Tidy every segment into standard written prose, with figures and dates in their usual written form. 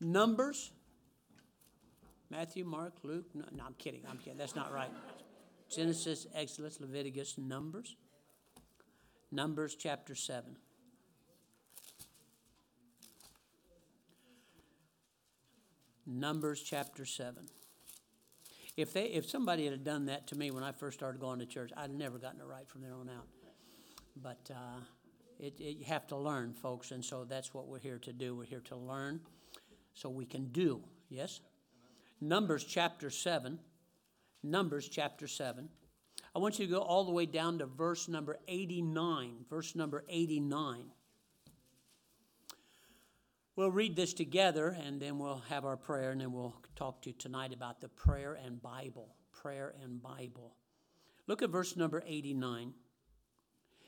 Numbers. Matthew, Mark, Luke. No, I'm kidding. I'm kidding. That's not right. Genesis, Exodus, Leviticus, Numbers. Numbers chapter 7. Numbers chapter 7. If somebody had done that to me when I first started going to church, I'd never gotten it right from there on out. But you have to learn, folks, and so that's what we're here to do. We're here to learn so we can do. Yes? Numbers chapter 7. Numbers chapter 7. I want you to go all the way down to verse number 89. Verse number 89. We'll read this together, and then we'll have our prayer, and then we'll talk to you tonight about the prayer and Bible. Prayer and Bible. Look at verse number 89.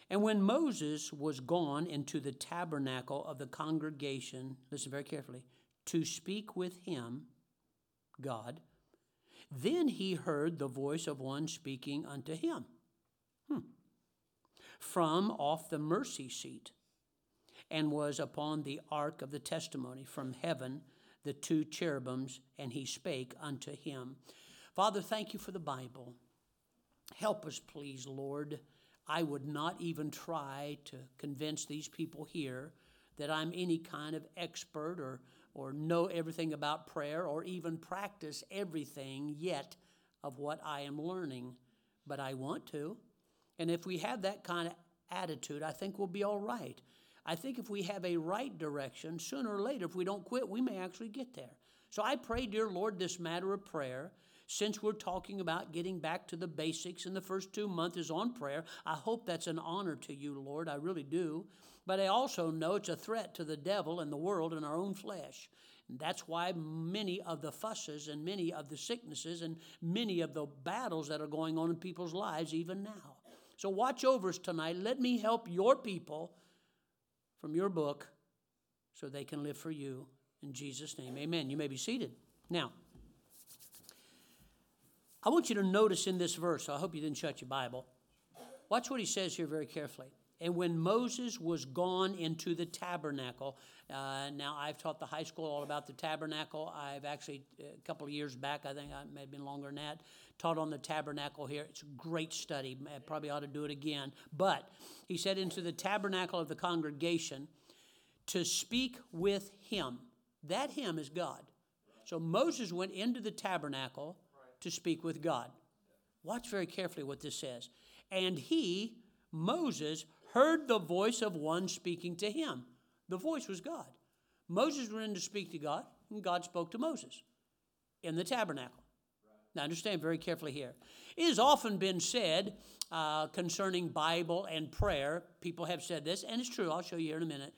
And when Moses was gone into the tabernacle of the congregation, listen very carefully, to speak with him, God, then he heard the voice of one speaking unto him from off the mercy seat, and was upon the ark of the testimony from heaven, the two cherubims, and he spake unto him. Father, thank you for the Bible. Help us, please, Lord. I would not even try to convince these people here that I'm any kind of expert or know everything about prayer or even practice everything yet of what I am learning, but I want to. And if we have that kind of attitude, I think we'll be all right. I think if we have a right direction, sooner or later, if we don't quit, we may actually get there. So I pray, dear Lord, this matter of prayer, since we're talking about getting back to the basics and the first 2 months is on prayer, I hope that's an honor to you, Lord. I really do. But I also know it's a threat to the devil and the world and our own flesh. And that's why many of the fusses and many of the sicknesses and many of the battles that are going on in people's lives even now. So watch over us tonight. Let me help your people from your book so they can live for you. In Jesus' name, amen. You may be seated. Now, I want you to notice in this verse, so I hope you didn't shut your Bible. Watch what he says here very carefully. And when Moses was gone into the tabernacle, now I've taught the high school all about the tabernacle. I've actually, a couple of years back, I think it may have been longer than that, taught on the tabernacle here. It's a great study. I probably ought to do it again. But he said, into the tabernacle of the congregation to speak with him. That him is God. So Moses went into the tabernacle to speak with God. Watch very carefully what this says. And he, Moses, heard the voice of one speaking to him. The voice was God. Moses went in to speak to God, and God spoke to Moses in the tabernacle. Now, understand very carefully here. It has often been said concerning Bible and prayer, people have said this, and it's true, I'll show you here in a minute,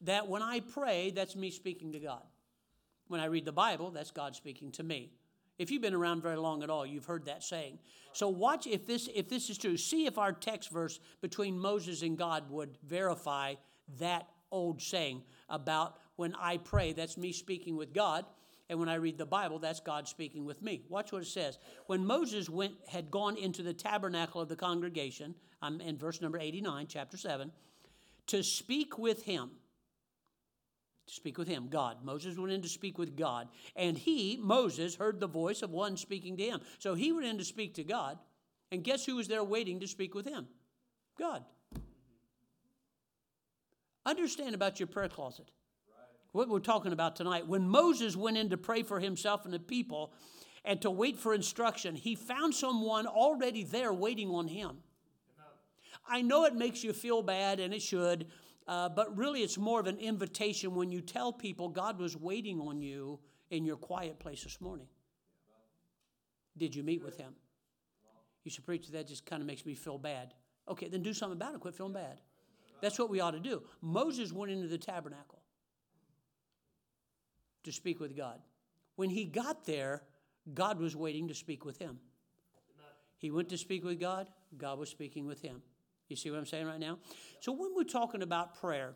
that when I pray, that's me speaking to God. When I read the Bible, that's God speaking to me. If you've been around very long at all, you've heard that saying. So watch if this is true. See if our text verse between Moses and God would verify that old saying about when I pray, that's me speaking with God. And when I read the Bible, that's God speaking with me. Watch what it says. When Moses had gone into the tabernacle of the congregation, I'm in verse number 89, chapter 7, to speak with him. To speak with him, God. Moses went in to speak with God. And he, Moses, heard the voice of one speaking to him. So he went in to speak to God. And guess who was there waiting to speak with him? God. Understand about your prayer closet. What we're talking about tonight. When Moses went in to pray for himself and the people and to wait for instruction, he found someone already there waiting on him. I know it makes you feel bad, and it should, but really it's more of an invitation when you tell people God was waiting on you in your quiet place this morning. Did you meet with him? You should preach that just kind of makes me feel bad. Okay, then do something about it. Quit feeling bad. That's what we ought to do. Moses went into the tabernacle to speak with God. When he got there, God was waiting to speak with him. He went to speak with God. God was speaking with him. You see what I'm saying right now? So when we're talking about prayer,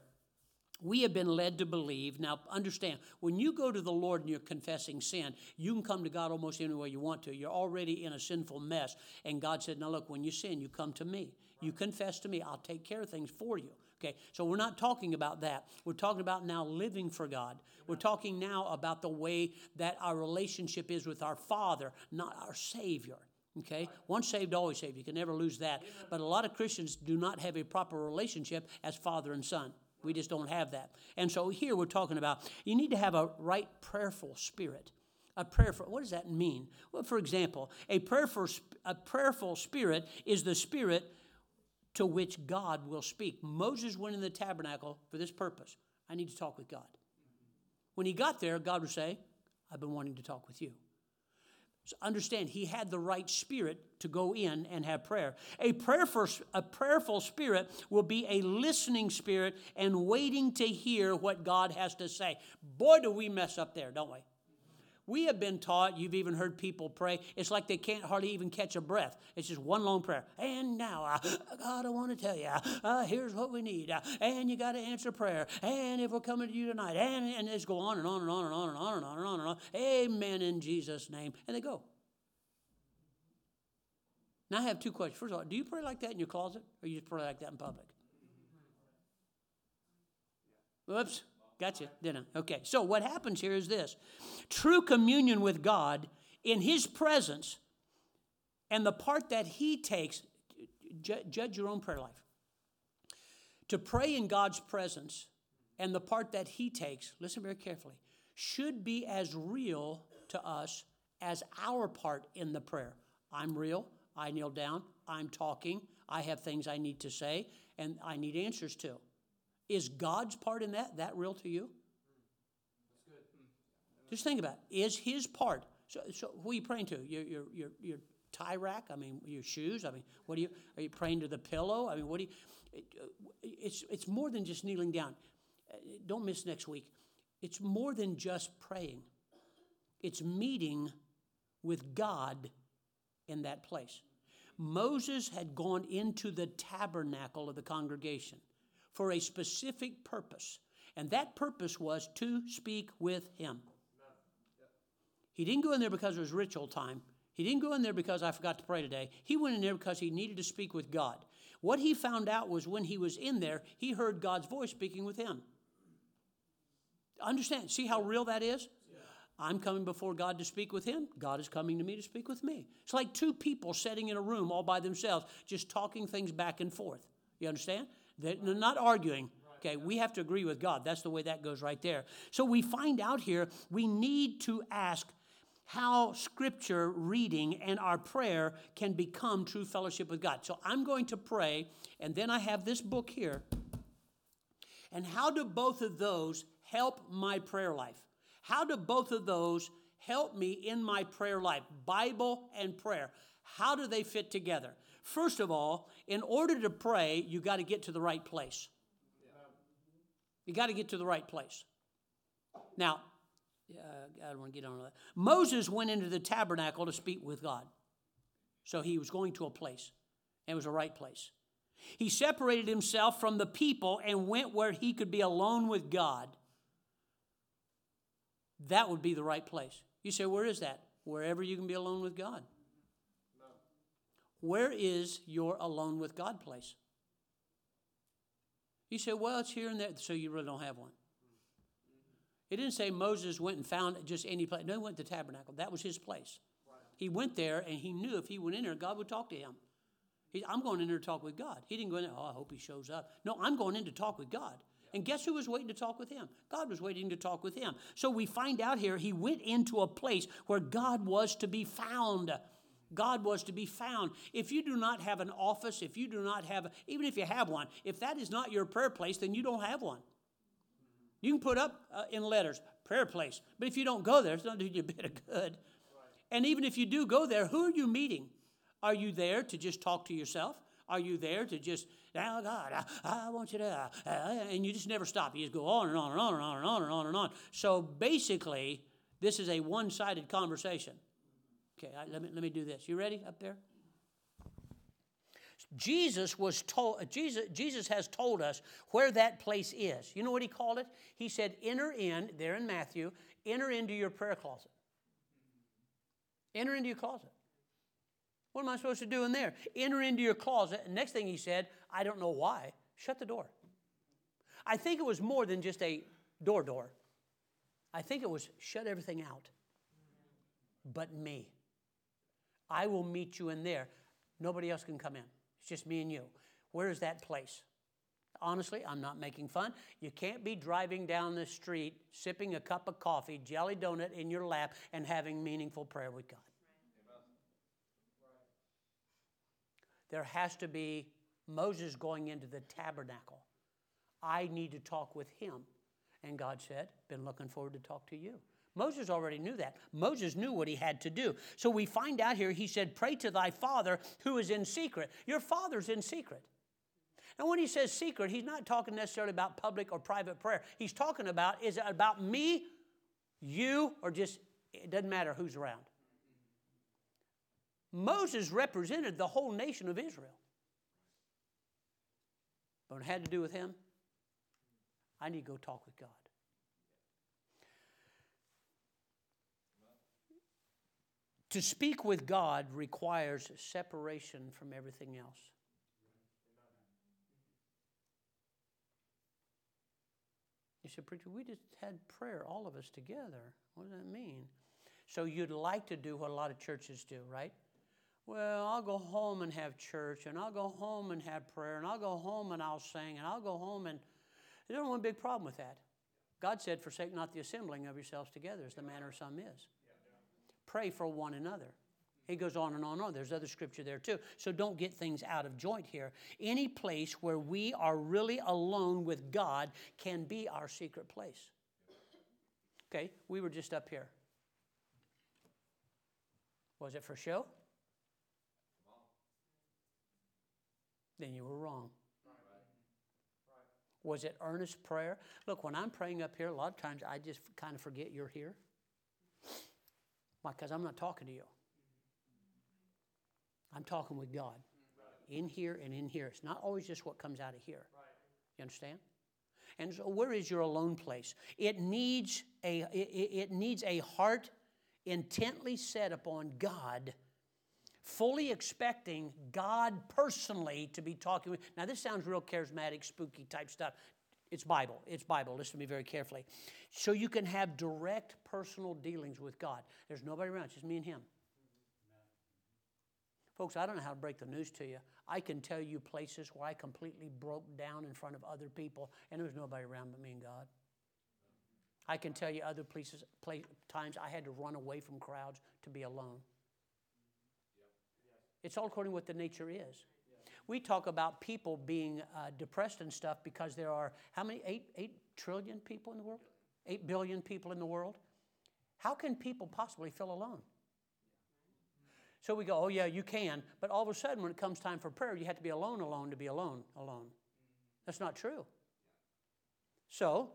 we have been led to believe. Now, understand, when you go to the Lord and you're confessing sin, you can come to God almost any way you want to. You're already in a sinful mess. And God said, now look, when you sin, you come to me. You confess to me, I'll take care of things for you. Okay, so we're not talking about that. We're talking about now living for God. We're talking now about the way that our relationship is with our Father, not our Savior. Okay, once saved, always saved. You can never lose that. But a lot of Christians do not have a proper relationship as father and son. We just don't have that. And so here we're talking about you need to have a right prayerful spirit. A prayerful, what does that mean? Well, for example, a prayerful spirit is the spirit to which God will speak. Moses went in the tabernacle for this purpose. I need to talk with God. When he got there, God would say, I've been wanting to talk with you. So understand, he had the right spirit to go in and have prayer. A prayerful spirit will be a listening spirit and waiting to hear what God has to say. Boy, do we mess up there, don't we? We have been taught, you've even heard people pray, it's like they can't hardly even catch a breath. It's just one long prayer. And now, God, I want to tell you, here's what we need. And you got to answer prayer. And if we're coming to you tonight. And they just go on and on and on and on and on and on and on and on. Amen in Jesus' name. And they go. Now I have two questions. First of all, do you pray like that in your closet? Or you just pray like that in public? Whoops. Gotcha, didn't I? Okay, so what happens here is this. True communion with God in his presence and the part that he takes, judge your own prayer life. To pray in God's presence and the part that he takes, listen very carefully, should be as real to us as our part in the prayer. I'm real, I kneel down, I'm talking, I have things I need to say, and I need answers to. Is God's part in that real to you? That's good. Just think about it. Is his part? So who are you praying to? Your tie rack? I mean, your shoes? I mean, what do you? Are you praying to the pillow? I mean, what do you? It's more than just kneeling down. Don't miss next week. It's more than just praying. It's meeting with God in that place. Moses had gone into the tabernacle of the congregation for a specific purpose. And that purpose was to speak with him. He didn't go in there because it was ritual time. He didn't go in there because I forgot to pray today. He went in there because he needed to speak with God. What he found out was when he was in there, he heard God's voice speaking with him. Understand, see how real that is? I'm coming before God to speak with him. God is coming to me to speak with me. It's like two people sitting in a room all by themselves, just talking things back and forth. You understand? They're not arguing. Okay, we have to agree with God. That's the way that goes right there. So we find out here we need to ask how Scripture reading and our prayer can become true fellowship with God. So I'm going to pray, and then I have this book here. And how do both of those help my prayer life? How do both of those help me in my prayer life? Bible and prayer. How do they fit together? First of all, in order to pray, you got to get to the right place. You got to get to the right place. Now, I don't want to get on that. Moses went into the tabernacle to speak with God. So he was going to a place, and it was the right place. He separated himself from the people and went where he could be alone with God. That would be the right place. You say, where is that? Wherever you can be alone with God. Where is your alone with God place? You say, well, it's here and there, so you really don't have one. It didn't say Moses went and found just any place. No, he went to the tabernacle. That was his place. Right. He went there, and he knew if he went in there, God would talk to him. I'm going in there to talk with God. He didn't go in there, oh, I hope he shows up. No, I'm going in to talk with God. And guess who was waiting to talk with him? God was waiting to talk with him. So we find out here he went into a place where God was to be found. God was to be found. If you do not have an office, if you do not have, even if you have one, if that is not your prayer place, then you don't have one. You can put up in letters, prayer place. But if you don't go there, it's not doing you a bit of good. Right. And even if you do go there, who are you meeting? Are you there to just talk to yourself? Are you there to just, now God, I want you to, and you just never stop. You just go on and on and on and on and on and on and on. So basically, this is a one-sided conversation. Okay, let me do this. You ready up there? Jesus has told us where that place is. You know what he called it? He said, enter in, there in Matthew, enter into your prayer closet. Enter into your closet. What am I supposed to do in there? Enter into your closet. And next thing he said, I don't know why, shut the door. I think it was more than just a door. I think it was shut everything out but me. I will meet you in there. Nobody else can come in. It's just me and you. Where is that place? Honestly, I'm not making fun. You can't be driving down the street, sipping a cup of coffee, jelly donut in your lap, and having meaningful prayer with God. There has to be Moses going into the tabernacle. I need to talk with him. And God said, been looking forward to talk to you. Moses already knew that. Moses knew what he had to do. So we find out here, he said, pray to thy Father who is in secret. Your Father's in secret. Now, when he says secret, he's not talking necessarily about public or private prayer. He's talking about, is it about me, you, or just, it doesn't matter who's around. Moses represented the whole nation of Israel. But when it had to do with him, I need to go talk with God. To speak with God requires separation from everything else. You said, preacher, we just had prayer, all of us together. What does that mean? So you'd like to do what a lot of churches do, right? Well, I'll go home and have church, and I'll go home and have prayer, and I'll go home and I'll sing, and I'll go home and... There's only one big problem with that. God said, forsake not the assembling of yourselves together, as the manner of some is. Pray for one another. He goes on and on and on. There's other scripture there too. So don't get things out of joint here. Any place where we are really alone with God can be our secret place. Okay, we were just up here. Was it for show? Then you were wrong. Was it earnest prayer? Look, when I'm praying up here, a lot of times I just kind of forget you're here. Why? Because I'm not talking to you. I'm talking with God. In here and in here. It's not always just what comes out of here. You understand? And so where is your alone place? It needs a heart intently set upon God, fully expecting God personally to be talking with. Now, this sounds real charismatic, spooky type stuff. It's Bible. It's Bible. Listen to me very carefully. So you can have direct personal dealings with God. There's nobody around. It's just me and him. Folks, I don't know how to break the news to you. I can tell you places where I completely broke down in front of other people, and there was nobody around but me and God. I can tell you other places, times I had to run away from crowds to be alone. It's all according to what the nature is. We talk about people being depressed and stuff because there are, how many, 8 trillion people in the world? 8 billion people in the world? How can people possibly feel alone? So we go, oh yeah, you can. But all of a sudden, when it comes time for prayer, you have to be alone to be alone. That's not true. So,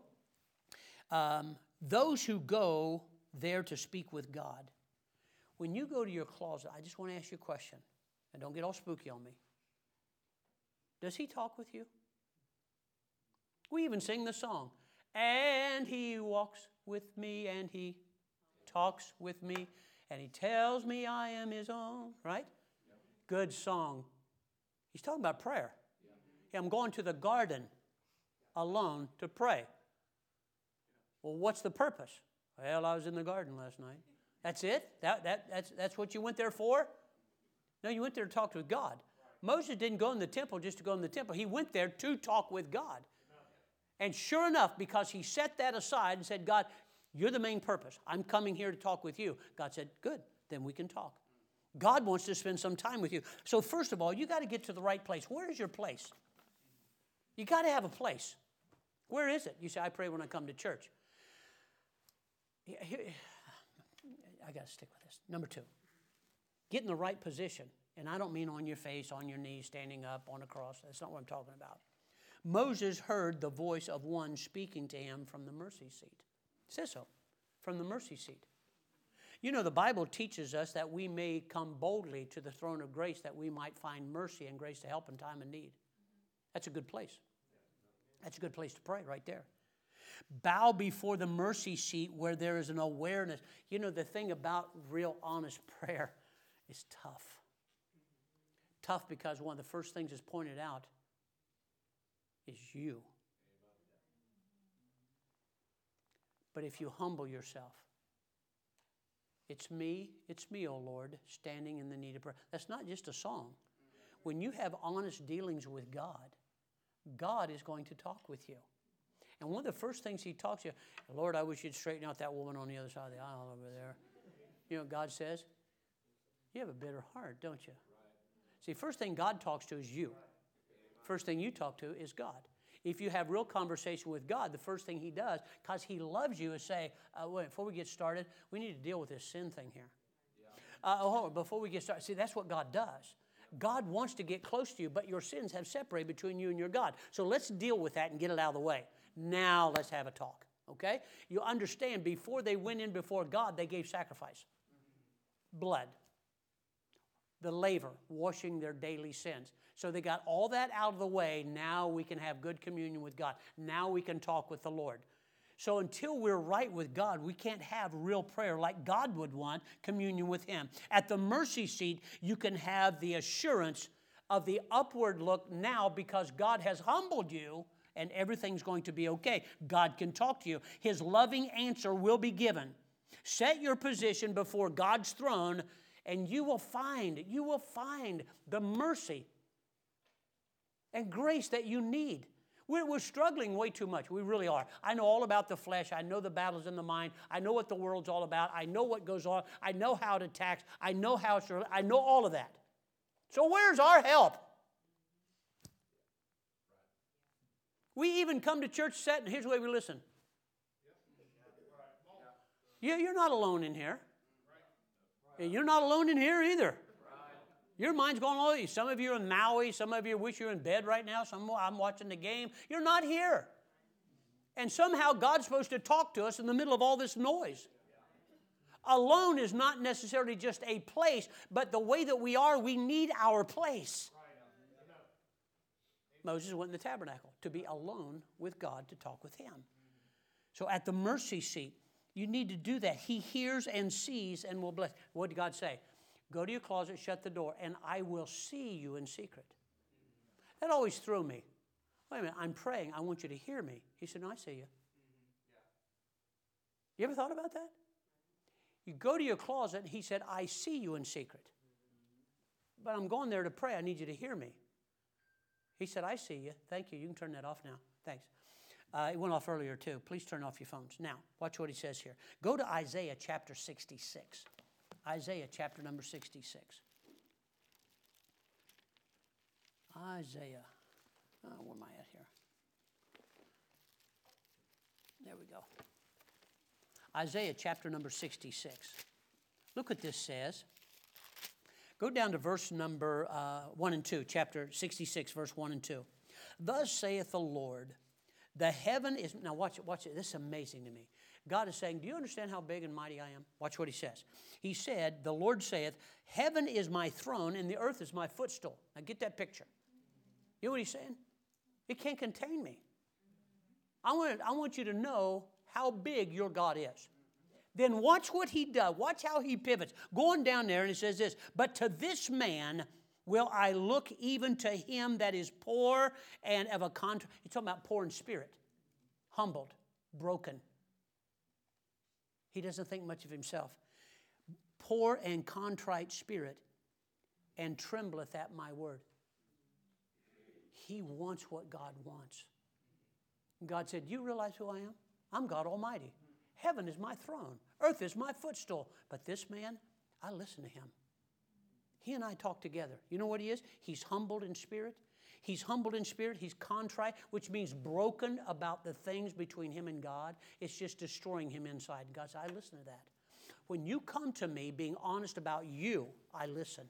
those who go there to speak with God, when you go to your closet, I just want to ask you a question. And don't get all spooky on me. Does he talk with you? We even sing the song. And he walks with me, and he talks with me, and he tells me I am his own. Right? Good song. He's talking about prayer. Yeah, I'm going to the garden alone to pray. Well, what's the purpose? Well, I was in the garden last night. That's it? That's what you went there for? No, you went there to talk with God. Moses didn't go in the temple just to go in the temple. He went there to talk with God. And sure enough, because he set that aside and said, God, you're the main purpose. I'm coming here to talk with you. God said, good, then we can talk. God wants to spend some time with you. So first of all, you got to get to the right place. Where is your place? You got to have a place. Where is it? You say, I pray when I come to church. I got to stick with this. Number two, get in the right position. And I don't mean on your face, on your knees, standing up, on a cross. That's not what I'm talking about. Moses heard the voice of one speaking to him from the mercy seat. It says so, from the mercy seat. You know, the Bible teaches us that we may come boldly to the throne of grace, that we might find mercy and grace to help in time of need. That's a good place. That's a good place to pray right there. Bow before the mercy seat where there is an awareness. You know, the thing about real honest prayer is tough. tough because one of the first things that's pointed out is you. But if you humble yourself, it's me, O Lord, standing in the need of prayer. That's not just a song. When you have honest dealings with God, God is going to talk with you. And one of the first things he talks to you, Lord, I wish you'd straighten out that woman on the other side of the aisle over there. You know what God says? You have a bitter heart, don't you? See, first thing God talks to is you. First thing you talk to is God. If you have real conversation with God, the first thing he does, because he loves you, is say, wait, before we get started, we need to deal with this sin thing here. Before we get started. See, that's what God does. God wants to get close to you, but your sins have separated between you and your God. So let's deal with that and get it out of the way. Now let's have a talk, okay? You understand, before they went in before God, they gave sacrifice. Blood. The laver, washing their daily sins. So they got all that out of the way. Now we can have good communion with God. Now we can talk with the Lord. So until we're right with God, we can't have real prayer like God would want, communion with him. At the mercy seat, you can have the assurance of the upward look now because God has humbled you and everything's going to be okay. God can talk to you. His loving answer will be given. Set your position before God's throne and you will find the mercy and grace that you need. We're struggling way too much. We really are. I know all about the flesh. I know the battles in the mind. I know what the world's all about. I know what goes on. I know how it attacks. I know all of that. So where's our help? We even come to church set, and here's the way we listen. You're not alone in here. You're not alone in here either. Your mind's going all over you. Some of you are in Maui. Some of you wish you were in bed right now. Some I'm watching the game. You're not here. And somehow God's supposed to talk to us in the middle of all this noise. Alone is not necessarily just a place, but the way that we are, we need our place. Moses went in the tabernacle to be alone with God, to talk with him. So at the mercy seat, you need to do that. He hears and sees and will bless. What did God say? Go to your closet, shut the door, and I will see you in secret. That always threw me. Wait a minute, I'm praying. I want you to hear me. He said, no, I see you. You ever thought about that? You go to your closet, and he said, I see you in secret. But I'm going there to pray. I need you to hear me. He said, I see you. Thank you. You can turn that off now. Thanks. It went off earlier, too. Please turn off your phones. Now, watch what he says here. Go to Isaiah chapter 66. Isaiah chapter number 66. Isaiah. Oh, where am I at here? There we go. Isaiah chapter number 66. Look what this says. Go down to verse number 1 and 2, chapter 66, verse 1 and 2. Thus saith the Lord, the heaven is... Now watch it. This is amazing to me. God is saying, do you understand how big and mighty I am? Watch what he says. He said, the Lord saith, heaven is my throne and the earth is my footstool. Now get that picture. You know what he's saying? It can't contain me. I want you to know how big your God is. Then watch what he does. Watch how he pivots. Going down there and it says this, but to this man will I look, even to him that is poor and of a contrite. He's talking about poor in spirit, humbled, broken. He doesn't think much of himself. Poor and contrite spirit, and trembleth at my word. He wants what God wants. God said, you realize who I am? I'm God Almighty. Heaven is my throne. Earth is my footstool. But this man, I listen to him. He and I talk together. You know what he is? He's humbled in spirit. He's humbled in spirit. He's contrite, which means broken about the things between him and God. It's just destroying him inside. God said, I listen to that. When you come to me being honest about you, I listen.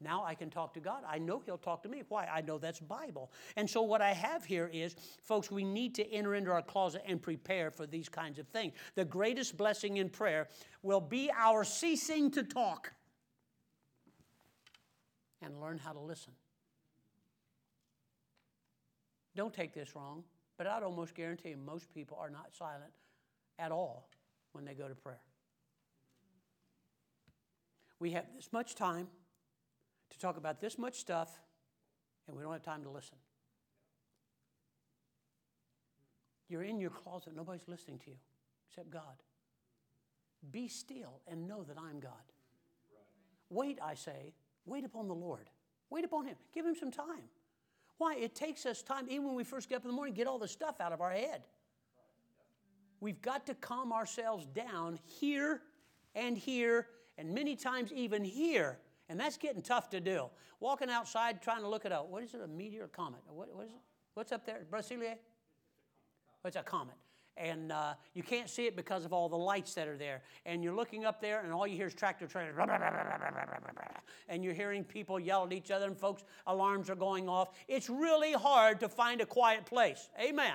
Now I can talk to God. I know he'll talk to me. Why? I know that's Bible. And so what I have here is, folks, we need to enter into our closet and prepare for these kinds of things. The greatest blessing in prayer will be our ceasing to talk and learn how to listen. Don't take this wrong, but I'd almost guarantee you most people are not silent at all when they go to prayer. We have this much time to talk about this much stuff, and we don't have time to listen. You're in your closet. Nobody's listening to you except God. Be still and know that I'm God. Right. Wait, I say. Wait upon the Lord. Wait upon Him. Give Him some time. Why? It takes us time, even when we first get up in the morning, get all the stuff out of our head. We've got to calm ourselves down here, and many times even here. And that's getting tough to do. Walking outside trying to look at what is it, a meteor, a comet? What is it? What's up there? Brasilia? It's a comet. And you can't see it because of all the lights that are there. And you're looking up there, and all you hear is tractor trailers. And you're hearing people yell at each other, and folks, alarms are going off. It's really hard to find a quiet place. Amen.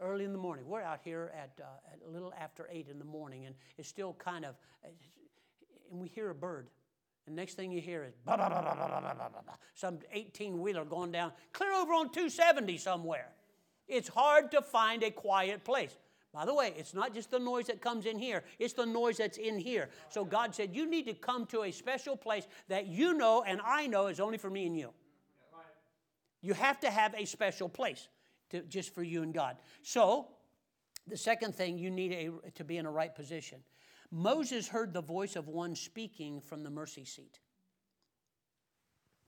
Early in the morning. We're out here at a little after 8 in the morning, and it's still kind of... And we hear a bird. And next thing you hear is bah, bah, bah, bah, bah, bah, bah, bah. Some 18-wheeler going down, clear over on 270 somewhere. It's hard to find a quiet place. By the way, it's not just the noise that comes in here. It's the noise that's in here. So God said, you need to come to a special place that you know and I know is only for me and you. You have to have a special place just for you and God. So the second thing, you need to be in a right position. Moses heard the voice of one speaking from the mercy seat.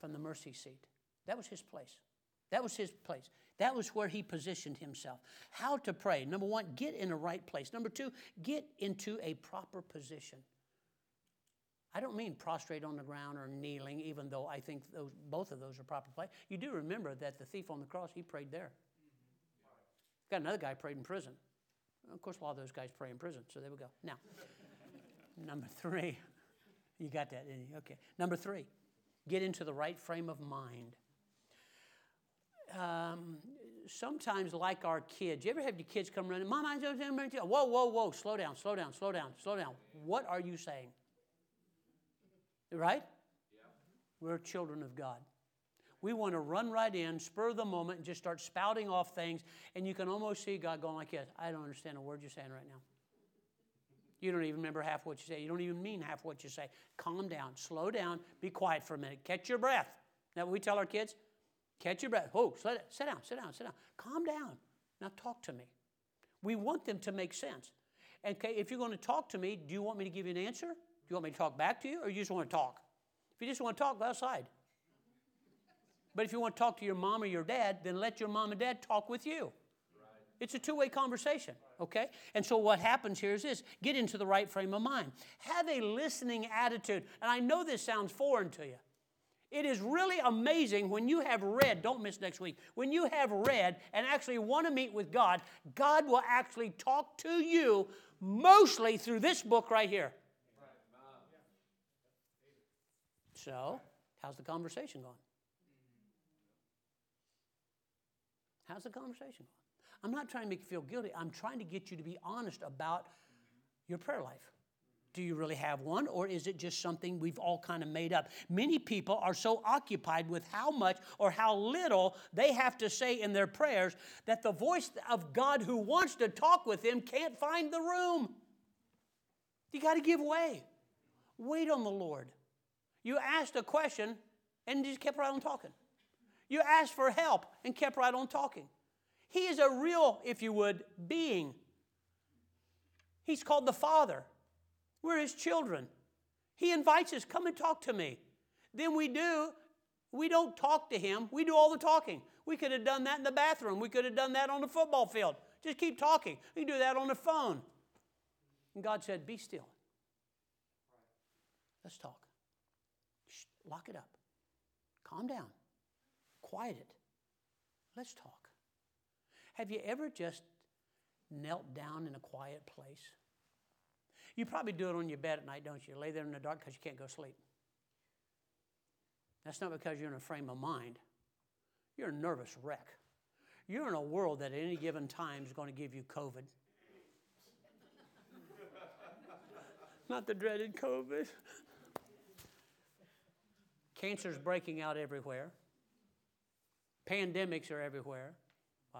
From the mercy seat. That was his place. That was his place. That was where he positioned himself. How to pray. Number one, get in a right place. Number two, get into a proper position. I don't mean prostrate on the ground or kneeling, even though I think both of those are proper places. You do remember that the thief on the cross, he prayed there. Got another guy prayed in prison. Of course, a lot of those guys pray in prison, so there we go. Now, number three. You got that, didn't you? Okay. Number three, get into the right frame of mind. Sometimes like our kids. You ever have your kids come running, Mom, I don't remember. Whoa. Slow down. What are you saying? Right? Yeah. We're children of God. We want to run right in, spur the moment, and just start spouting off things. And you can almost see God going like this. I don't understand a word you're saying right now. You don't even remember half what you say. You don't even mean half what you say. Calm down. Slow down. Be quiet for a minute. Catch your breath. Now we tell our kids, catch your breath. Oh, sit down. Calm down. Now talk to me. We want them to make sense. Okay, if you're going to talk to me, do you want me to give you an answer? Do you want me to talk back to you, or you just want to talk? If you just want to talk, go outside. But if you want to talk to your mom or your dad, then let your mom and dad talk with you. Right. It's a two-way conversation, okay? And so what happens here is this. Get into the right frame of mind. Have a listening attitude. And I know this sounds foreign to you. It is really amazing when you have read, don't miss next week, when you have read and actually want to meet with God, God will actually talk to you mostly through this book right here. Right. So how's the conversation going? How's the conversation going? I'm not trying to make you feel guilty. I'm trying to get you to be honest about your prayer life. Do you really have one, or is it just something we've all kind of made up? Many people are so occupied with how much or how little they have to say in their prayers that the voice of God who wants to talk with them can't find the room. You got to give way. Wait on the Lord. You asked a question and just kept right on talking. You asked for help and kept right on talking. He is a real, if you would, being. He's called the Father. We're His children. He invites us, come and talk to me. Then we do. We don't talk to Him. We do all the talking. We could have done that in the bathroom. We could have done that on the football field. Just keep talking. We can do that on the phone. And God said, be still. Let's talk. Shh, lock it up. Calm down. Quiet it. Let's talk. Have you ever just knelt down in a quiet place? You probably do it on your bed at night, don't you? You lay there in the dark because you can't go to sleep. That's not because you're in a frame of mind. You're a nervous wreck. You're in a world that at any given time is going to give you COVID. Not the dreaded COVID. Cancer's breaking out everywhere. Pandemics are everywhere.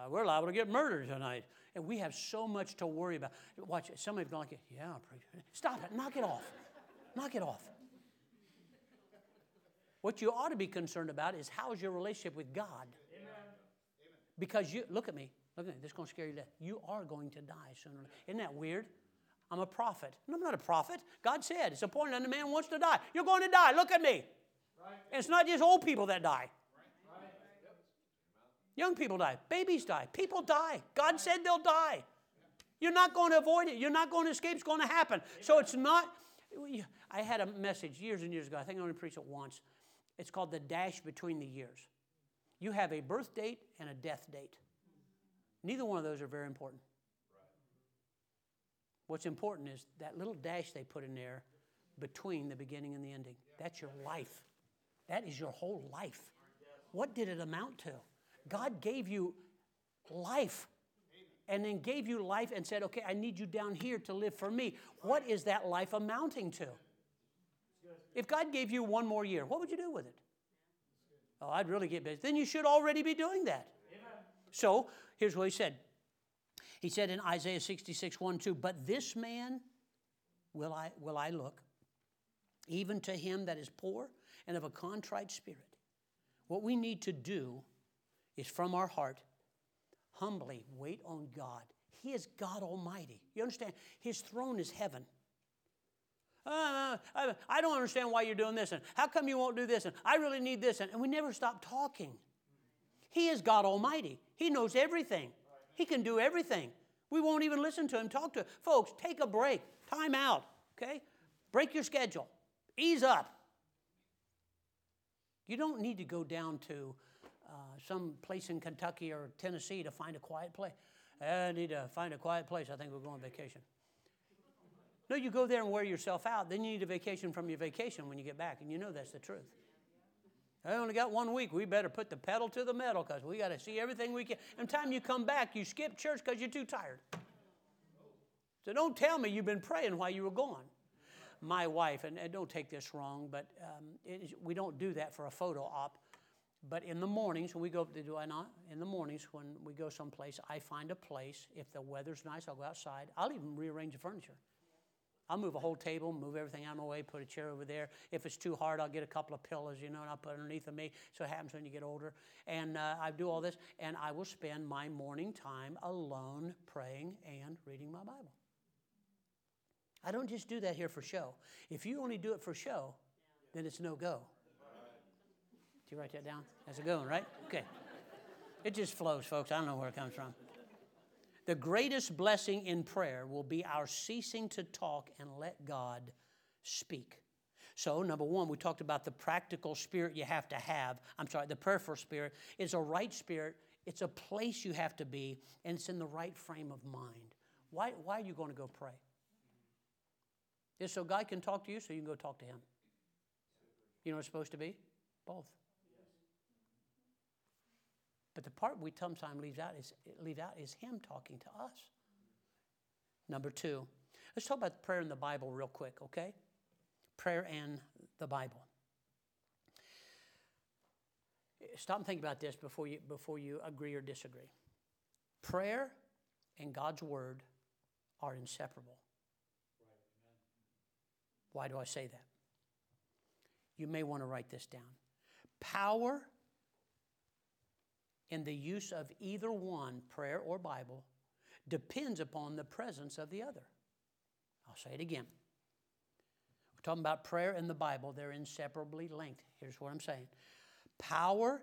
We're liable to get murdered tonight. And we have so much to worry about. Watch it. Somebody's going like, yeah, I'll pray. Stop it. Knock it off. What you ought to be concerned about is how's your relationship with God. Amen. Because you, look at me, this is going to scare you to death. You are going to die sooner or later. Isn't that weird? I'm a prophet. No, I'm not a prophet. God said, it's appointed unto man wants to die. You're going to die. Look at me. Right. And it's not just old people that die. Right. Right. Young people die. Babies die. People die. God said they'll die. You're not going to avoid it. You're not going to escape. It's going to happen. Amen. So it's not. I had a message years and years ago. I think I only preached it once. It's called the dash between the years. You have a birth date and a death date. Neither one of those are very important. What's important is that little dash they put in there between the beginning and the ending. That's your life. That is your whole life. What did it amount to? God gave you life and then gave you life and said, okay, I need you down here to live for me. What is that life amounting to? If God gave you one more year, what would you do with it? Oh, I'd really get busy. Then you should already be doing that. So here's what he said. He said in Isaiah 66, 1-2, but this man will I look, even to him that is poor and of a contrite spirit. What we need to do is from our heart, humbly wait on God. He is God Almighty. You understand? His throne is heaven. I don't understand why you're doing this, and how come you won't do this, and I really need this, and we never stop talking. He is God Almighty. He knows everything. He can do everything. We won't even listen to him, talk to him. Folks, take a break. Time out, okay? Break your schedule. Ease up. You don't need to go down to some place in Kentucky or Tennessee to find a quiet place. I need to find a quiet place. I think we're going on vacation. No, you go there and wear yourself out. Then you need a vacation from your vacation when you get back, and you know that's the truth. I only got 1 week. We better put the pedal to the metal because we got to see everything we can. And the time you come back, you skip church because you're too tired. So don't tell me you've been praying while you were gone. My wife, and don't take this wrong, but we don't do that for a photo op. But in the mornings, when we go, do I not? In the mornings when we go someplace, I find a place. If the weather's nice, I'll go outside. I'll even rearrange the furniture. I'll move a whole table, move everything out of my way, put a chair over there. If it's too hard, I'll get a couple of pillows, and I'll put underneath of me. So it happens when you get older. And I do all this, and I will spend my morning time alone praying and reading my Bible. I don't just do that here for show. If you only do it for show, then it's no go. Did you write that down? That's a good one, right? Okay. It just flows, folks. I don't know where it comes from. The greatest blessing in prayer will be our ceasing to talk and let God speak. So, number one, we talked about the practical spirit you have to have. I'm sorry, the prayerful spirit is a right spirit. It's a place you have to be, and it's in the right frame of mind. Why are you going to go pray? It's so God can talk to you, so you can go talk to him. You know what it's supposed to be? Both. But the part we sometimes leave out is him talking to us. Number two, let's talk about prayer in the Bible real quick, okay? Prayer and the Bible. Stop and think about this before you agree or disagree. Prayer and God's word are inseparable. Why do I say that? You may want to write this down. Power and the use of either one, prayer or Bible, depends upon the presence of the other. I'll say it again. We're talking about prayer and the Bible. They're inseparably linked. Here's what I'm saying. Power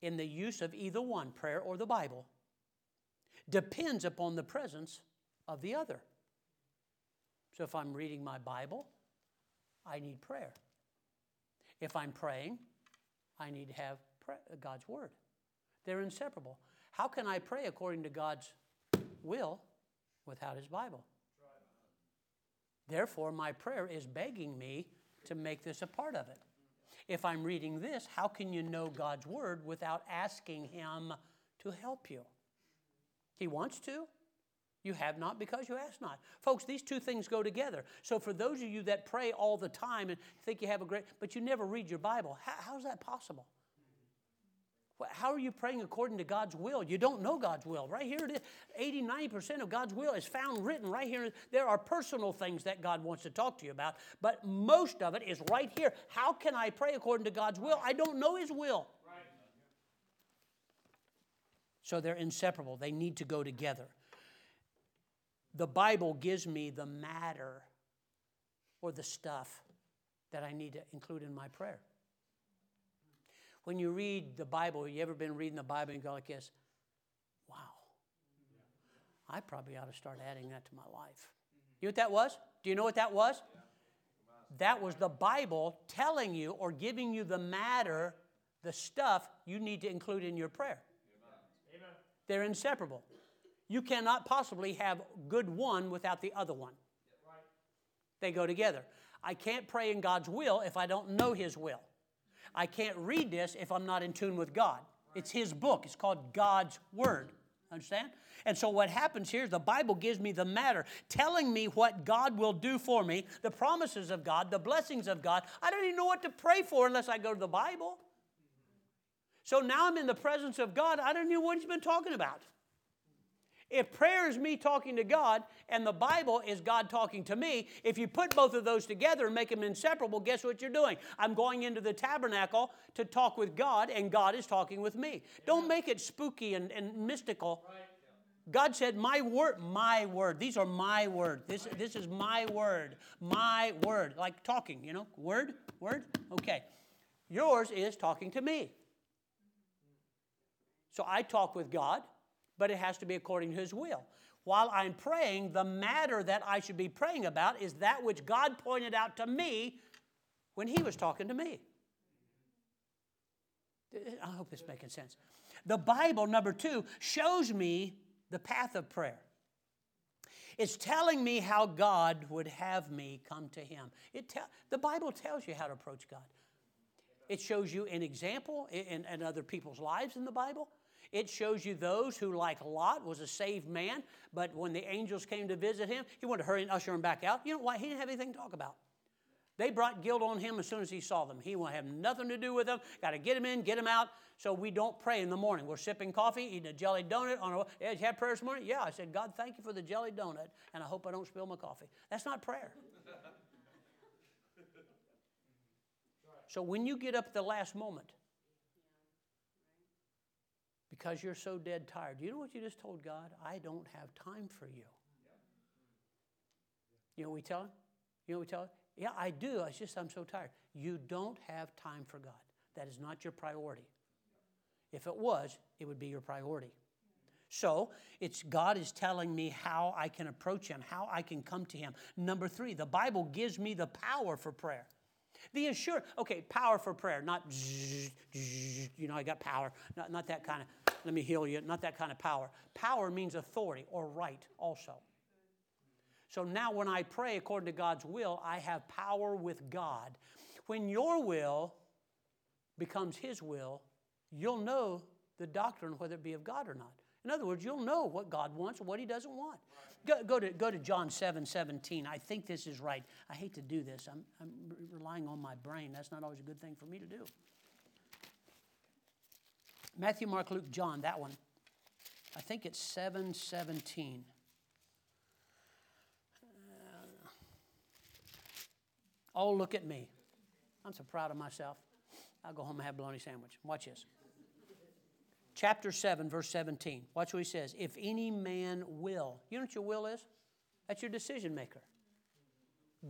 in the use of either one, prayer or the Bible, depends upon the presence of the other. So if I'm reading my Bible, I need prayer. If I'm praying, I need to have God's word. They're inseparable. How can I pray according to God's will without his Bible? Therefore, my prayer is begging me to make this a part of it. If I'm reading this, how can you know God's word without asking him to help you? He wants to. You have not because you ask not. Folks, these two things go together. So for those of you that pray all the time and think you have but you never read your Bible, how's that possible? How are you praying according to God's will? You don't know God's will. Right here it is. 80-90% of God's will is found written right here. There are personal things that God wants to talk to you about, but most of it is right here. How can I pray according to God's will? I don't know His will. Right. So they're inseparable. They need to go together. The Bible gives me the matter or the stuff that I need to include in my prayer. When you read the Bible, you ever been reading the Bible and go like this, wow, I probably ought to start adding that to my life. You know what that was? Do you know what that was? That was the Bible telling you or giving you the matter, the stuff you need to include in your prayer. Amen. They're inseparable. You cannot possibly have good one without the other one. They go together. I can't pray in God's will if I don't know His will. I can't read this if I'm not in tune with God. It's His book. It's called God's Word. Understand? And so what happens here is the Bible gives me the matter, telling me what God will do for me, the promises of God, the blessings of God. I don't even know what to pray for unless I go to the Bible. So now I'm in the presence of God. I don't know what He's been talking about. If prayer is me talking to God and the Bible is God talking to me, if you put both of those together and make them inseparable, guess what you're doing? I'm going into the tabernacle to talk with God, and God is talking with me. Don't make it spooky and mystical. God said, my word. These are my word. This is my word, like talking, you know, word. Okay. Yours is talking to me. So I talk with God. But it has to be according to His will. While I'm praying, the matter that I should be praying about is that which God pointed out to me when He was talking to me. I hope it's making sense. The Bible, number two, shows me the path of prayer. It's telling me how God would have me come to Him. The Bible tells you how to approach God. It shows you an example in other people's lives in the Bible. It shows you those who, like Lot, was a saved man, but when the angels came to visit him, he wanted to hurry and usher him back out. You know why? He didn't have anything to talk about. They brought guilt on him as soon as he saw them. He won't have nothing to do with them. Got to get him in, get him out. So we don't pray in the morning. We're sipping coffee, eating a jelly donut. Did you have prayer this morning? Yeah, I said, God, thank you for the jelly donut, and I hope I don't spill my coffee. That's not prayer. So when you get up at the last moment, because you're so dead tired. You know what you just told God? I don't have time for you. You know what we tell Him? Yeah, I do. It's just I'm so tired. You don't have time for God. That is not your priority. If it was, it would be your priority. So it's God is telling me how I can approach Him, how I can come to Him. Number three, the Bible gives me the power for prayer. The assurance, okay, power for prayer, not, you know, I got power, not that kind of, let me heal you, not that kind of power. Power means authority or right also. So now when I pray according to God's will, I have power with God. When your will becomes His will, you'll know the doctrine, whether it be of God or not. In other words, you'll know what God wants and what He doesn't want. Go to John 7:17. I think this is right. I hate to do this. I'm relying on my brain. That's not always a good thing for me to do. Matthew, Mark, Luke, John, that one. I think it's 7:17. Oh, look at me. I'm so proud of myself. I'll go home and have a bologna sandwich. Watch this. Chapter 7, verse 17. Watch what he says. If any man will. You know what your will is? That's your decision maker.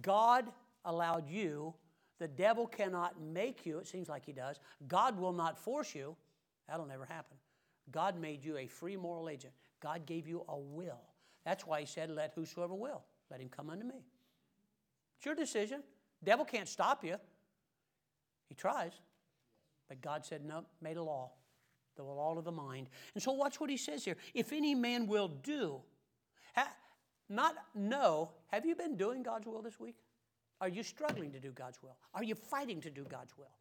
God allowed you. The devil cannot make you. It seems like he does. God will not force you. That'll never happen. God made you a free moral agent. God gave you a will. That's why he said, let whosoever will, let him come unto me. It's your decision. Devil can't stop you. He tries. But God said, no, made a law. The law of the mind. And so watch what he says here. If any man will do, not know, have you been doing God's will this week? Are you struggling to do God's will? Are you fighting to do God's will?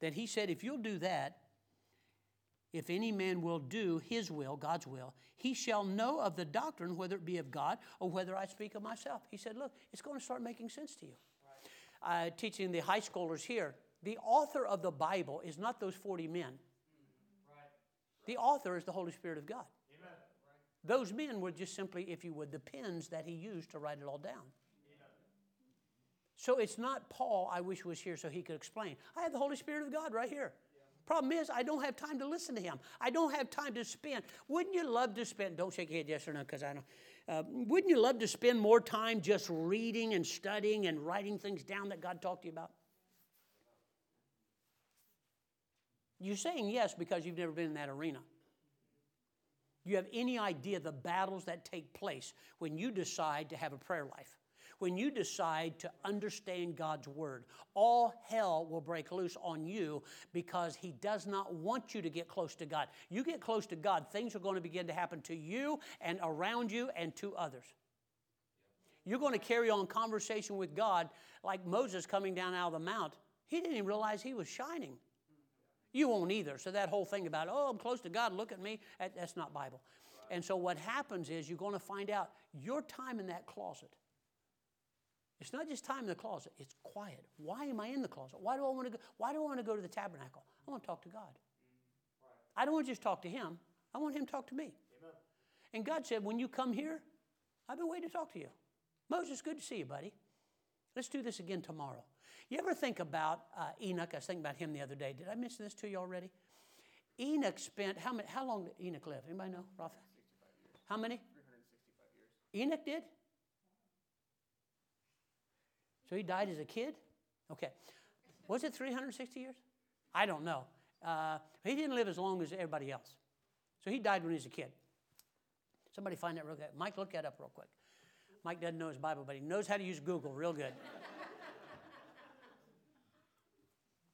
Then he said, if you'll do that, if any man will do his will, God's will, he shall know of the doctrine, whether it be of God or whether I speak of myself. He said, look, it's going to start making sense to you. Teaching the high schoolers here, the author of the Bible is not those 40 men. The author is the Holy Spirit of God. Amen. Those men were just simply, if you would, the pens that he used to write it all down. Amen. So it's not Paul, I wish was here so he could explain. I have the Holy Spirit of God right here. Yeah. Problem is, I don't have time to listen to him. I don't have time to spend. Wouldn't you love to spend, don't shake your head yes or no, because I know. Wouldn't you love to spend more time just reading and studying and writing things down that God talked to you about? You're saying yes because you've never been in that arena. You have any idea the battles that take place when you decide to have a prayer life, when you decide to understand God's word. All hell will break loose on you because he does not want you to get close to God. You get close to God, things are going to begin to happen to you and around you and to others. You're going to carry on conversation with God like Moses coming down out of the mount. He didn't even realize he was shining. You won't either. So that whole thing about, oh, I'm close to God, look at me, that's not Bible. Right. And so what happens is you're going to find out your time in that closet. It's not just time in the closet. It's quiet. Why am I in the closet? Why do I want to go? Why do I want to go to the tabernacle? I want to talk to God. Right. I don't want to just talk to him. I want him to talk to me. Amen. And God said, when you come here, I've been waiting to talk to you. Moses, good to see you, buddy. Let's do this again tomorrow. You ever think about Enoch? I was thinking about him the other day. Did I mention this to you already? Enoch spent, how long did Enoch live? Anybody know, Rafa? 65 years. How many? 365 years. Enoch did? So he died as a kid? Okay. Was it 360 years? I don't know. He didn't live as long as everybody else. So he died when he was a kid. Somebody find that real quick. Mike, look that up real quick. Mike doesn't know his Bible, but he knows how to use Google real good.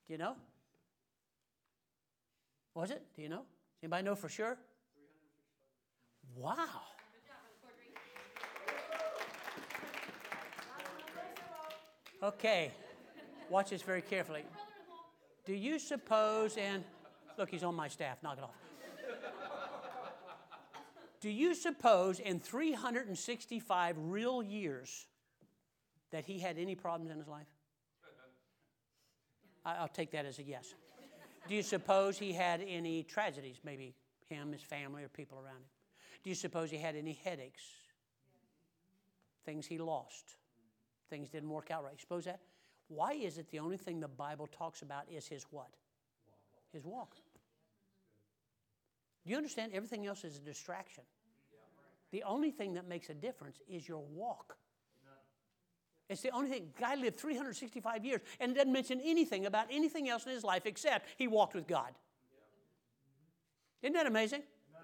Do you know? Was it? Do you know? Does anybody know for sure? Wow. Okay. Watch this very carefully. Do you suppose, and look, he's on my staff, knock it off. Do you suppose in 365 real years that he had any problems in his life? I'll take that as a yes. Do you suppose he had any tragedies, maybe him, his family, or people around him? Do you suppose he had any headaches, things he lost, things didn't work out right? Suppose that? Why is it the only thing the Bible talks about is his what? His walk. Do you understand? Everything else is a distraction. The only thing that makes a difference is your walk. It's the only thing. Guy lived 365 years and it doesn't mention anything about anything else in his life except he walked with God. Yeah. Isn't that amazing? Amen.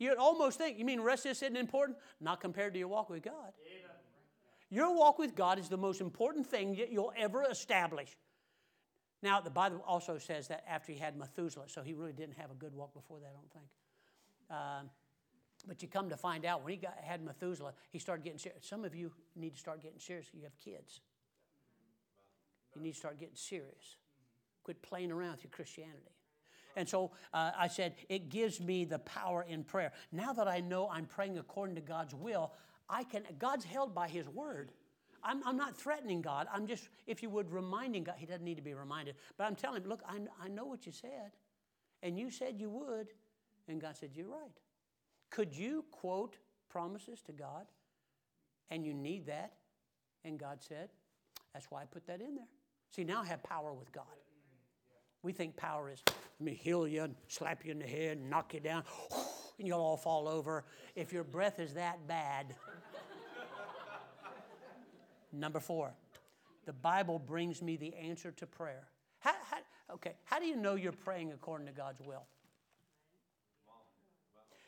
You'd almost think, you mean rest of this isn't important? Not compared to your walk with God. Amen. Your walk with God is the most important thing that you'll ever establish. Now, the Bible also says that after he had Methuselah, so he really didn't have a good walk before that, I don't think. But you come to find out, when he had Methuselah, he started getting serious. Some of you need to start getting serious. You have kids. You need to start getting serious. Quit playing around with your Christianity. And so I said, it gives me the power in prayer. Now that I know I'm praying according to God's will, I can. God's held by his word. I'm not threatening God. I'm just, if you would, reminding God. He doesn't need to be reminded. But I'm telling him, look, I know what you said. And you said you would. And God said, you're right. Could you quote promises to God, and you need that? And God said, that's why I put that in there. See, now I have power with God. We think power is, let me heal you and slap you in the head and knock you down, and you'll all fall over if your breath is that bad. Number 4, the Bible brings me the answer to prayer. How do you know you're praying according to God's will?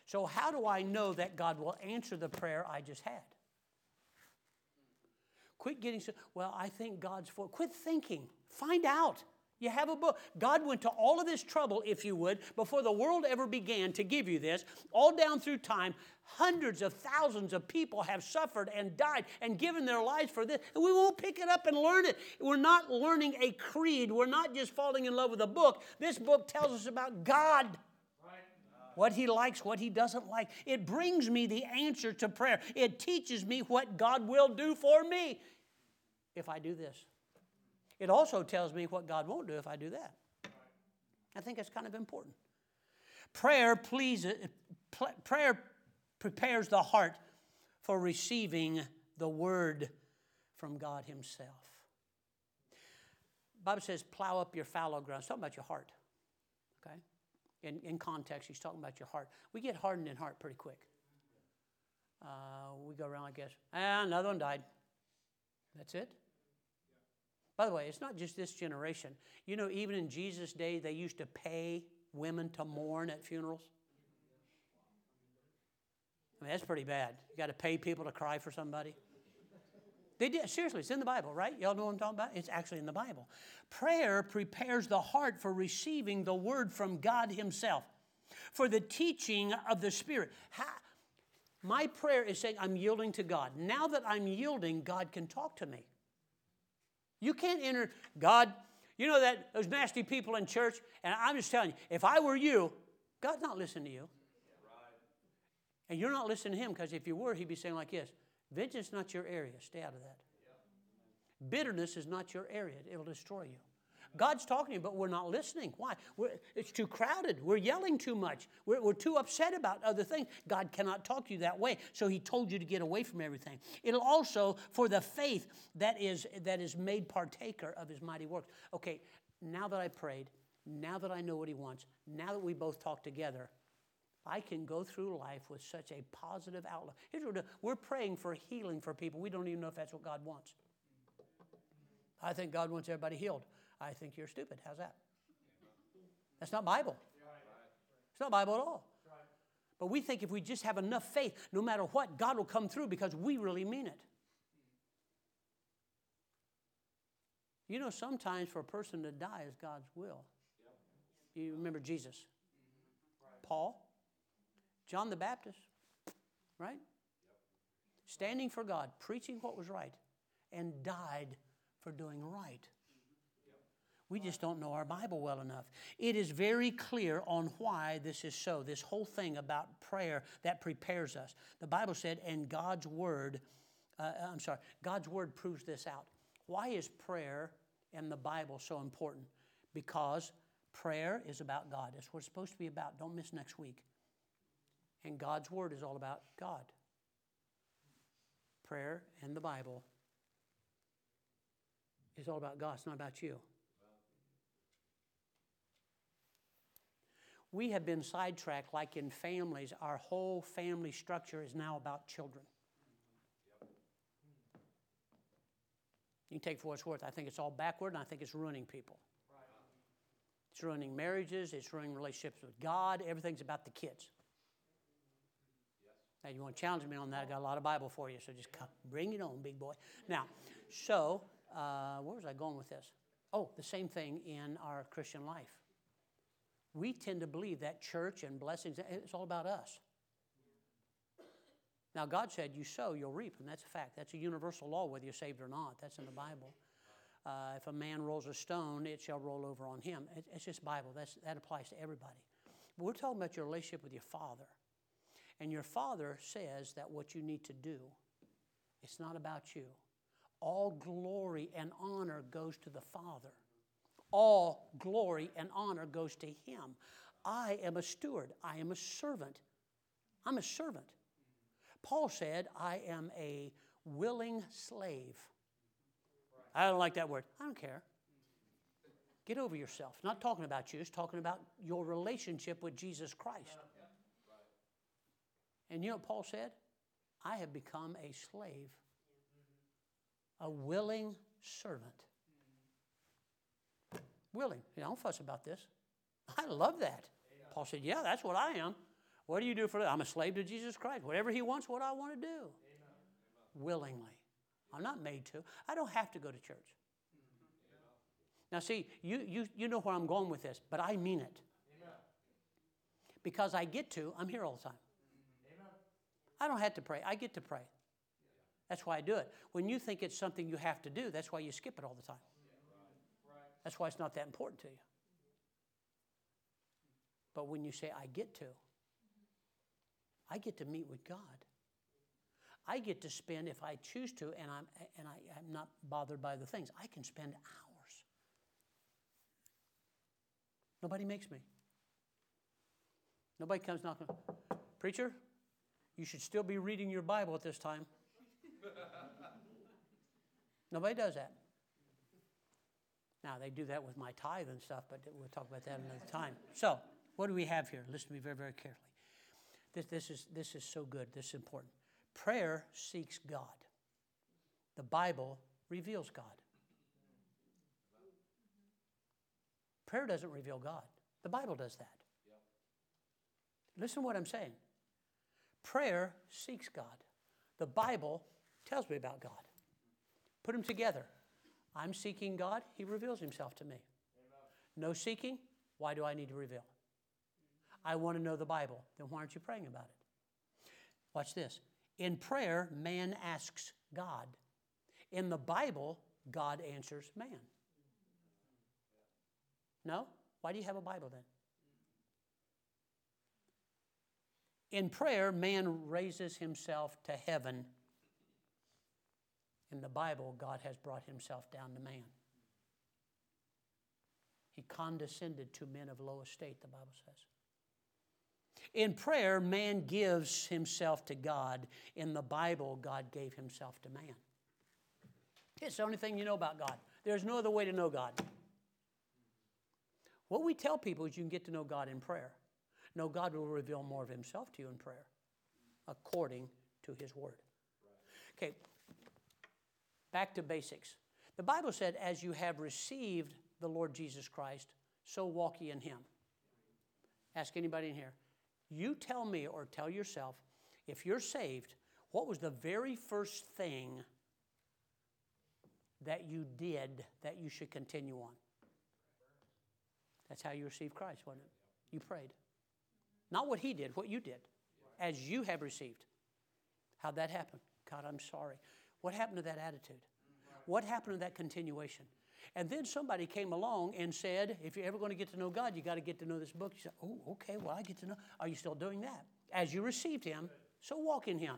So how do I know that God will answer the prayer I just had? Quit getting, well, I think God's for, quit thinking. Find out. You have a book. God went to all of this trouble, if you would, before the world ever began to give you this. All down through time, hundreds of thousands of people have suffered and died and given their lives for this. And we won't pick it up and learn it. We're not learning a creed. We're not just falling in love with a book. This book tells us about God. What he likes, what he doesn't like. It brings me the answer to prayer. It teaches me what God will do for me if I do this. It also tells me what God won't do if I do that. I think that's kind of important. Prayer prepares the heart for receiving the word from God himself. The Bible says, plow up your fallow ground. It's talking about your heart, okay? In context, he's talking about your heart. We get hardened in heart pretty quick. We go around like this. Another one died. That's it? By the way, it's not just this generation. You know, even in Jesus' day, they used to pay women to mourn at funerals. I mean, that's pretty bad. You got to pay people to cry for somebody. They did. Seriously, it's in the Bible, right? Y'all know what I'm talking about? It's actually in the Bible. Prayer prepares the heart for receiving the word from God himself, for the teaching of the Spirit. My prayer is saying, I'm yielding to God. Now that I'm yielding, God can talk to me. You can't enter God. You know that those nasty people in church, and I'm just telling you, if I were you, God's not listening to you. And you're not listening to him, because if you were, he'd be saying like this, vengeance is not your area. Stay out of that. Bitterness is not your area. It'll destroy you. God's talking to you, but we're not listening. Why? It's too crowded. We're yelling too much. We're too upset about other things. God cannot talk to you that way, so he told you to get away from everything. It'll also, for the faith that is made partaker of his mighty works. Okay, now that I prayed, now that I know what he wants, now that we both talk together, I can go through life with such a positive outlook. Here's what we're praying for healing for people. We don't even know if that's what God wants. I think God wants everybody healed. I think you're stupid. How's that? That's not Bible. It's not Bible at all. But we think if we just have enough faith, no matter what, God will come through because we really mean it. You know, sometimes for a person to die is God's will. You remember Jesus, Paul, John the Baptist, right? Standing for God, preaching what was right, and died for doing right. We just don't know our Bible well enough. It is very clear on why this is so. This whole thing about prayer that prepares us. The Bible said, and God's word proves this out. Why is prayer and the Bible so important? Because prayer is about God. It's what it's supposed to be about. Don't miss next week. And God's word is all about God. Prayer and the Bible is all about God. It's not about you. We have been sidetracked, like in families. Our whole family structure is now about children. You can take for what it's worth. I think it's all backward, and I think it's ruining people. It's ruining marriages. It's ruining relationships with God. Everything's about the kids. Now, you want to challenge me on that? I got a lot of Bible for you, so just come, bring it on, big boy. Now, so where was I going with this? Oh, the same thing in our Christian life. We tend to believe that church and blessings, it's all about us. Now, God said, you sow, you'll reap, and that's a fact. That's a universal law, whether you're saved or not. That's in the Bible. If a man rolls a stone, it shall roll over on him. It's just Bible. That applies to everybody. But we're talking about your relationship with your Father. And your Father says that what you need to do, it's not about you. All glory and honor goes to the Father. All glory and honor goes to him. I am a steward. I am a servant. I'm a servant. Paul said, I am a willing slave. I don't like that word. I don't care. Get over yourself. Not talking about you. It's talking about your relationship with Jesus Christ. And you know what Paul said? I have become a slave, a willing servant. Willing. You know, don't fuss about this. I love that. Paul said, yeah, that's what I am. What do you do for that? I'm a slave to Jesus Christ. Whatever he wants, what I want to do. Amen. Willingly. I'm not made to. I don't have to go to church. Now, see, you know where I'm going with this, but I mean it. Amen. Because I get to, I'm here all the time. Amen. I don't have to pray. I get to pray. That's why I do it. When you think it's something you have to do, that's why you skip it all the time. That's why it's not that important to you. But when you say, I get to meet with God. I get to spend, if I choose to, and I'm not bothered by the things, I can spend hours. Nobody makes me. Nobody comes knocking. Preacher, you should still be reading your Bible at this time. Nobody does that. Now, they do that with my tithe and stuff, but we'll talk about that another time. So, what do we have here? Listen to me very, very carefully. This is so good. This is important. Prayer seeks God. The Bible reveals God. Prayer doesn't reveal God. The Bible does that. Listen to what I'm saying. Prayer seeks God. The Bible tells me about God. Put them together. I'm seeking God. He reveals himself to me. No seeking. Why do I need to reveal? I want to know the Bible. Then why aren't you praying about it? Watch this. In prayer, man asks God. In the Bible, God answers man. No? Why do you have a Bible then? In prayer, man raises himself to heaven. In the Bible, God has brought himself down to man. He condescended to men of low estate, the Bible says. In prayer, man gives himself to God. In the Bible, God gave himself to man. It's the only thing you know about God. There's no other way to know God. What we tell people is you can get to know God in prayer. No, God will reveal more of himself to you in prayer according to his word. Okay, back to basics. The Bible said, as you have received the Lord Jesus Christ, so walk ye in him. Ask anybody in here. You tell me or tell yourself, if you're saved, what was the very first thing that you did that you should continue on? That's how you received Christ, wasn't it? You prayed. Not what he did, what you did, as you have received. How'd that happen? God, I'm sorry. What happened to that attitude? What happened to that continuation? And then somebody came along and said, if you're ever going to get to know God, you got to get to know this book. You say, oh, okay, well, I get to know. Are you still doing that? As you received him, so walk in him.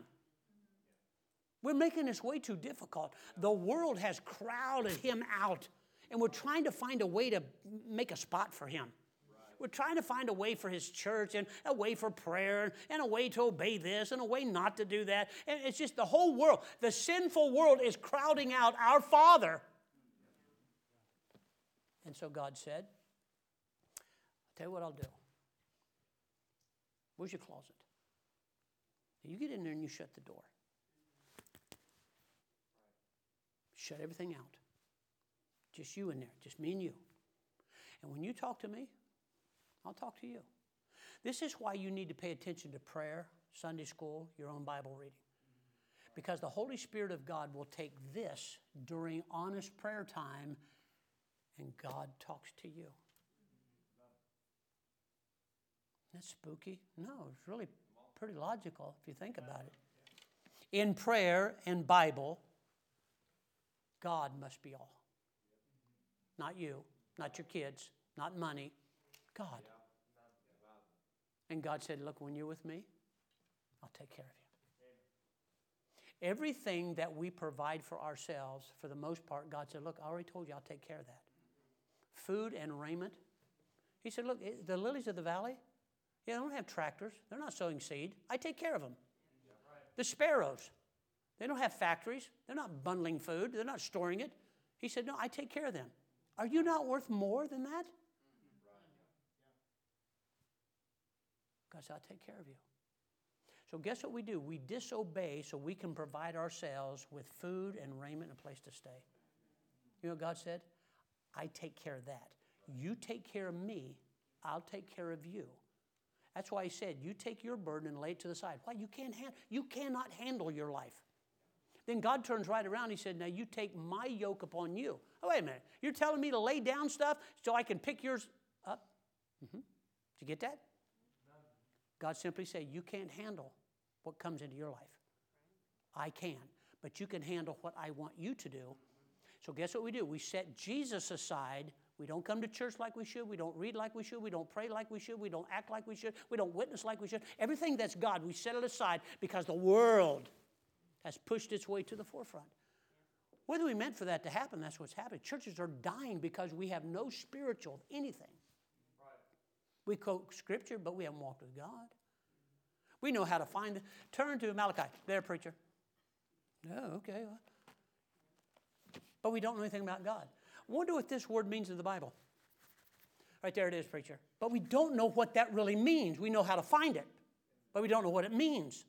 We're making this way too difficult. The world has crowded him out, and we're trying to find a way to make a spot for him. We're trying to find a way for his church and a way for prayer and a way to obey this and a way not to do that. And it's just the whole world, the sinful world is crowding out our Father. And so God said, I'll tell you what I'll do. Where's your closet? You get in there and you shut the door. Shut everything out. Just you in there, just me and you. And when you talk to me, I'll talk to you. This is why you need to pay attention to prayer, Sunday school, your own Bible reading. Because the Holy Spirit of God will take this during honest prayer time, and God talks to you. Isn't that spooky? No, it's really pretty logical if you think about it. In prayer and Bible, God must be all. Not you, not your kids, not money. God. And God said, look, when you're with me, I'll take care of you. Everything that we provide for ourselves, for the most part, God said, look, I already told you I'll take care of that. Food and raiment. He said, look, the lilies of the valley, they don't have tractors. They're not sowing seed. I take care of them. The sparrows, they don't have factories. They're not bundling food. They're not storing it. He said, no, I take care of them. Are you not worth more than that? God said, I'll take care of you. So guess what we do? We disobey so we can provide ourselves with food and raiment and a place to stay. You know what God said? I take care of that. You take care of me. I'll take care of you. That's why he said, you take your burden and lay it to the side. Why? You cannot handle your life. Then God turns right around. He said, now you take my yoke upon you. Oh, wait a minute. You're telling me to lay down stuff so I can pick yours up? Mm-hmm. Did you get that? God simply said, you can't handle what comes into your life. I can, but you can handle what I want you to do. So guess what we do? We set Jesus aside. We don't come to church like we should. We don't read like we should. We don't pray like we should. We don't act like we should. We don't witness like we should. Everything that's God, we set it aside because the world has pushed its way to the forefront. Whether we meant for that to happen, that's what's happening. Churches are dying because we have no spiritual anything. We quote Scripture, but we haven't walked with God. We know how to find it. Turn to Malachi. There, preacher. No, okay. But we don't know anything about God. I wonder what this word means in the Bible. Right there it is, preacher. But we don't know what that really means. We know how to find it, but we don't know what it means.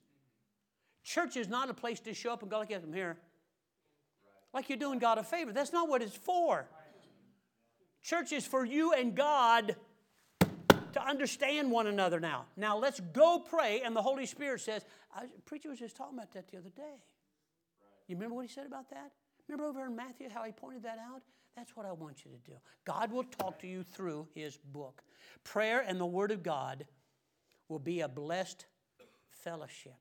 Church is not a place to show up and go like, I'm here. Like you're doing God a favor. That's not what it's for. Church is for you and God to understand one another now. Now let's go pray, and the Holy Spirit says, preacher was just talking about that the other day. You remember what he said about that? Remember over in Matthew how he pointed that out? That's what I want you to do. God will talk to you through his book. Prayer and the Word of God will be a blessed fellowship.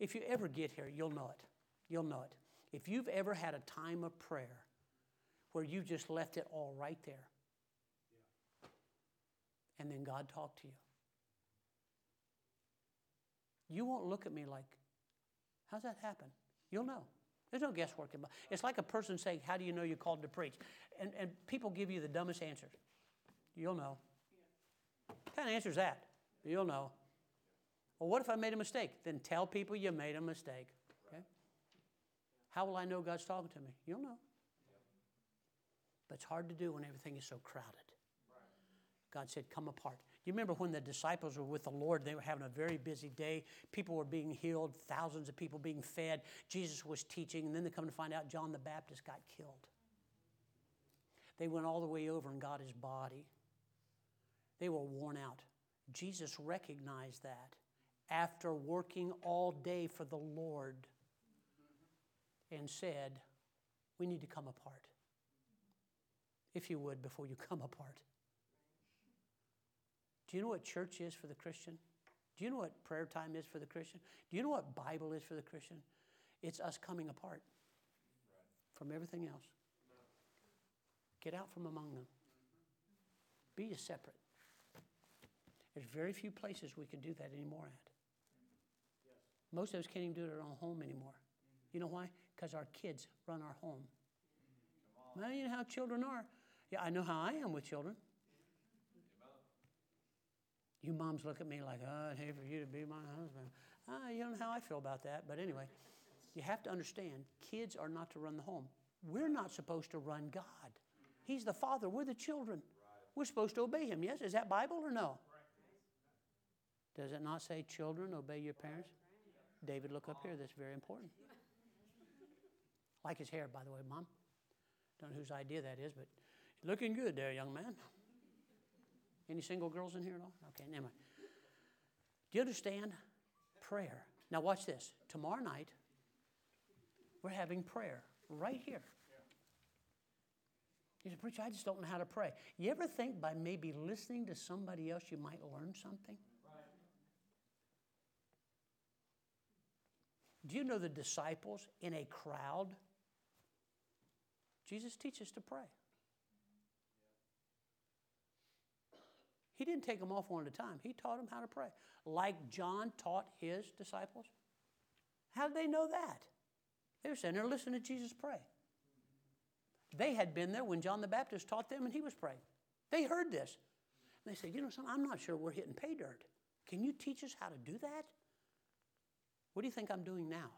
If you ever get here, you'll know it. You'll know it. If you've ever had a time of prayer where you just left it all right there, and then God talked to you, you won't look at me like, how's that happen? You'll know. There's no guesswork involved. It's like a person saying, how do you know you're called to preach? And people give you the dumbest answers. You'll know. What kind of answer is that? You'll know. Well, what if I made a mistake? Then tell people you made a mistake. Okay? How will I know God's talking to me? You'll know. But it's hard to do when everything is so crowded. God said, come apart. You remember when the disciples were with the Lord, they were having a very busy day. People were being healed, thousands of people being fed. Jesus was teaching, and then they come to find out John the Baptist got killed. They went all the way over and got his body. They were worn out. Jesus recognized that after working all day for the Lord and said, we need to come apart. If you would, before you come apart. Do you know what church is for the Christian? Do you know what prayer time is for the Christian? Do you know what Bible is for the Christian? It's us coming apart from everything else. Get out from among them. Be separate. There's very few places we can do that anymore at. Most of us can't even do it at our own home anymore. You know why? Because our kids run our home. Well, you know how children are. Yeah, I know how I am with children. You moms look at me like, oh, I'd hate for you to be my husband. You don't know how I feel about that. But anyway, you have to understand, kids are not to run the home. We're not supposed to run God. He's the Father. We're the children. We're supposed to obey him. Yes? Is that Bible or no? Does it not say, children, obey your parents? David, look up here. That's very important. Like his hair, by the way, Mom. Don't know whose idea that is, but looking good there, young man. Any single girls in here at all? Okay, never mind. Do you understand? Prayer. Now watch this. Tomorrow night, we're having prayer right here. You say, preacher, I just don't know how to pray. You ever think by maybe listening to somebody else you might learn something? Do you know the disciples in a crowd? Jesus teaches to pray. He didn't take them off one at a time. He taught them how to pray. Like John taught his disciples. How did they know that? They were sitting there listening to Jesus pray. They had been there when John the Baptist taught them and he was praying. They heard this. And they said, you know something, I'm not sure we're hitting pay dirt. Can you teach us how to do that? What do you think I'm doing now?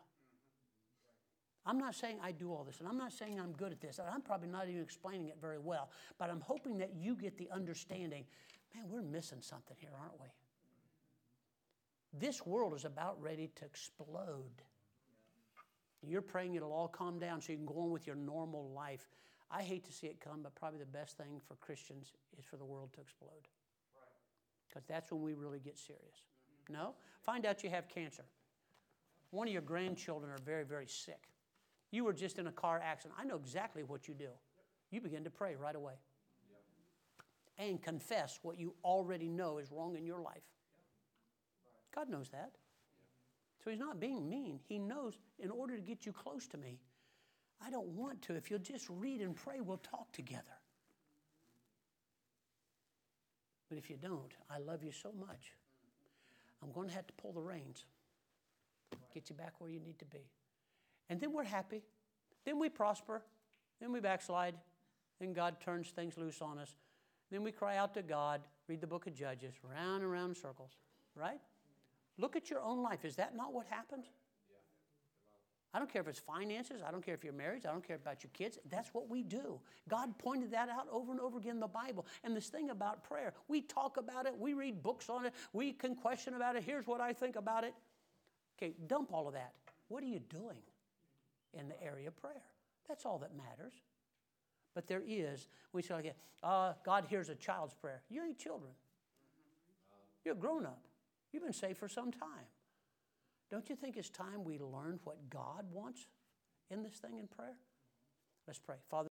I'm not saying I do all this, and I'm not saying I'm good at this, and I'm probably not even explaining it very well, but I'm hoping that you get the understanding. Man, we're missing something here, aren't we? This world is about ready to explode. You're praying it'll all calm down so you can go on with your normal life. I hate to see it come, but probably the best thing for Christians is for the world to explode. Because that's when we really get serious. No? Find out you have cancer. One of your grandchildren are very, very sick. You were just in a car accident. I know exactly what you do. You begin to pray right away. And confess what you already know is wrong in your life. God knows that. So he's not being mean. He knows in order to get you close to me, I don't want to. If you'll just read and pray, we'll talk together. But if you don't, I love you so much. I'm going to have to pull the reins. Get you back where you need to be. And then we're happy. Then we prosper. Then we backslide. Then God turns things loose on us. Then we cry out to God, read the book of Judges, round and round circles, right? Look at your own life. Is that not what happened? I don't care if it's finances. I don't care if you're married. I don't care about your kids. That's what we do. God pointed that out over and over again in the Bible. And this thing about prayer, we talk about it. We read books on it. We can question about it. Here's what I think about it. Okay, dump all of that. What are you doing in the area of prayer? That's all that matters. But there is, we say, God hears a child's prayer. You ain't children. You're a grown-up. You've been saved for some time. Don't you think it's time we learned what God wants in this thing in prayer? Let's pray. Father.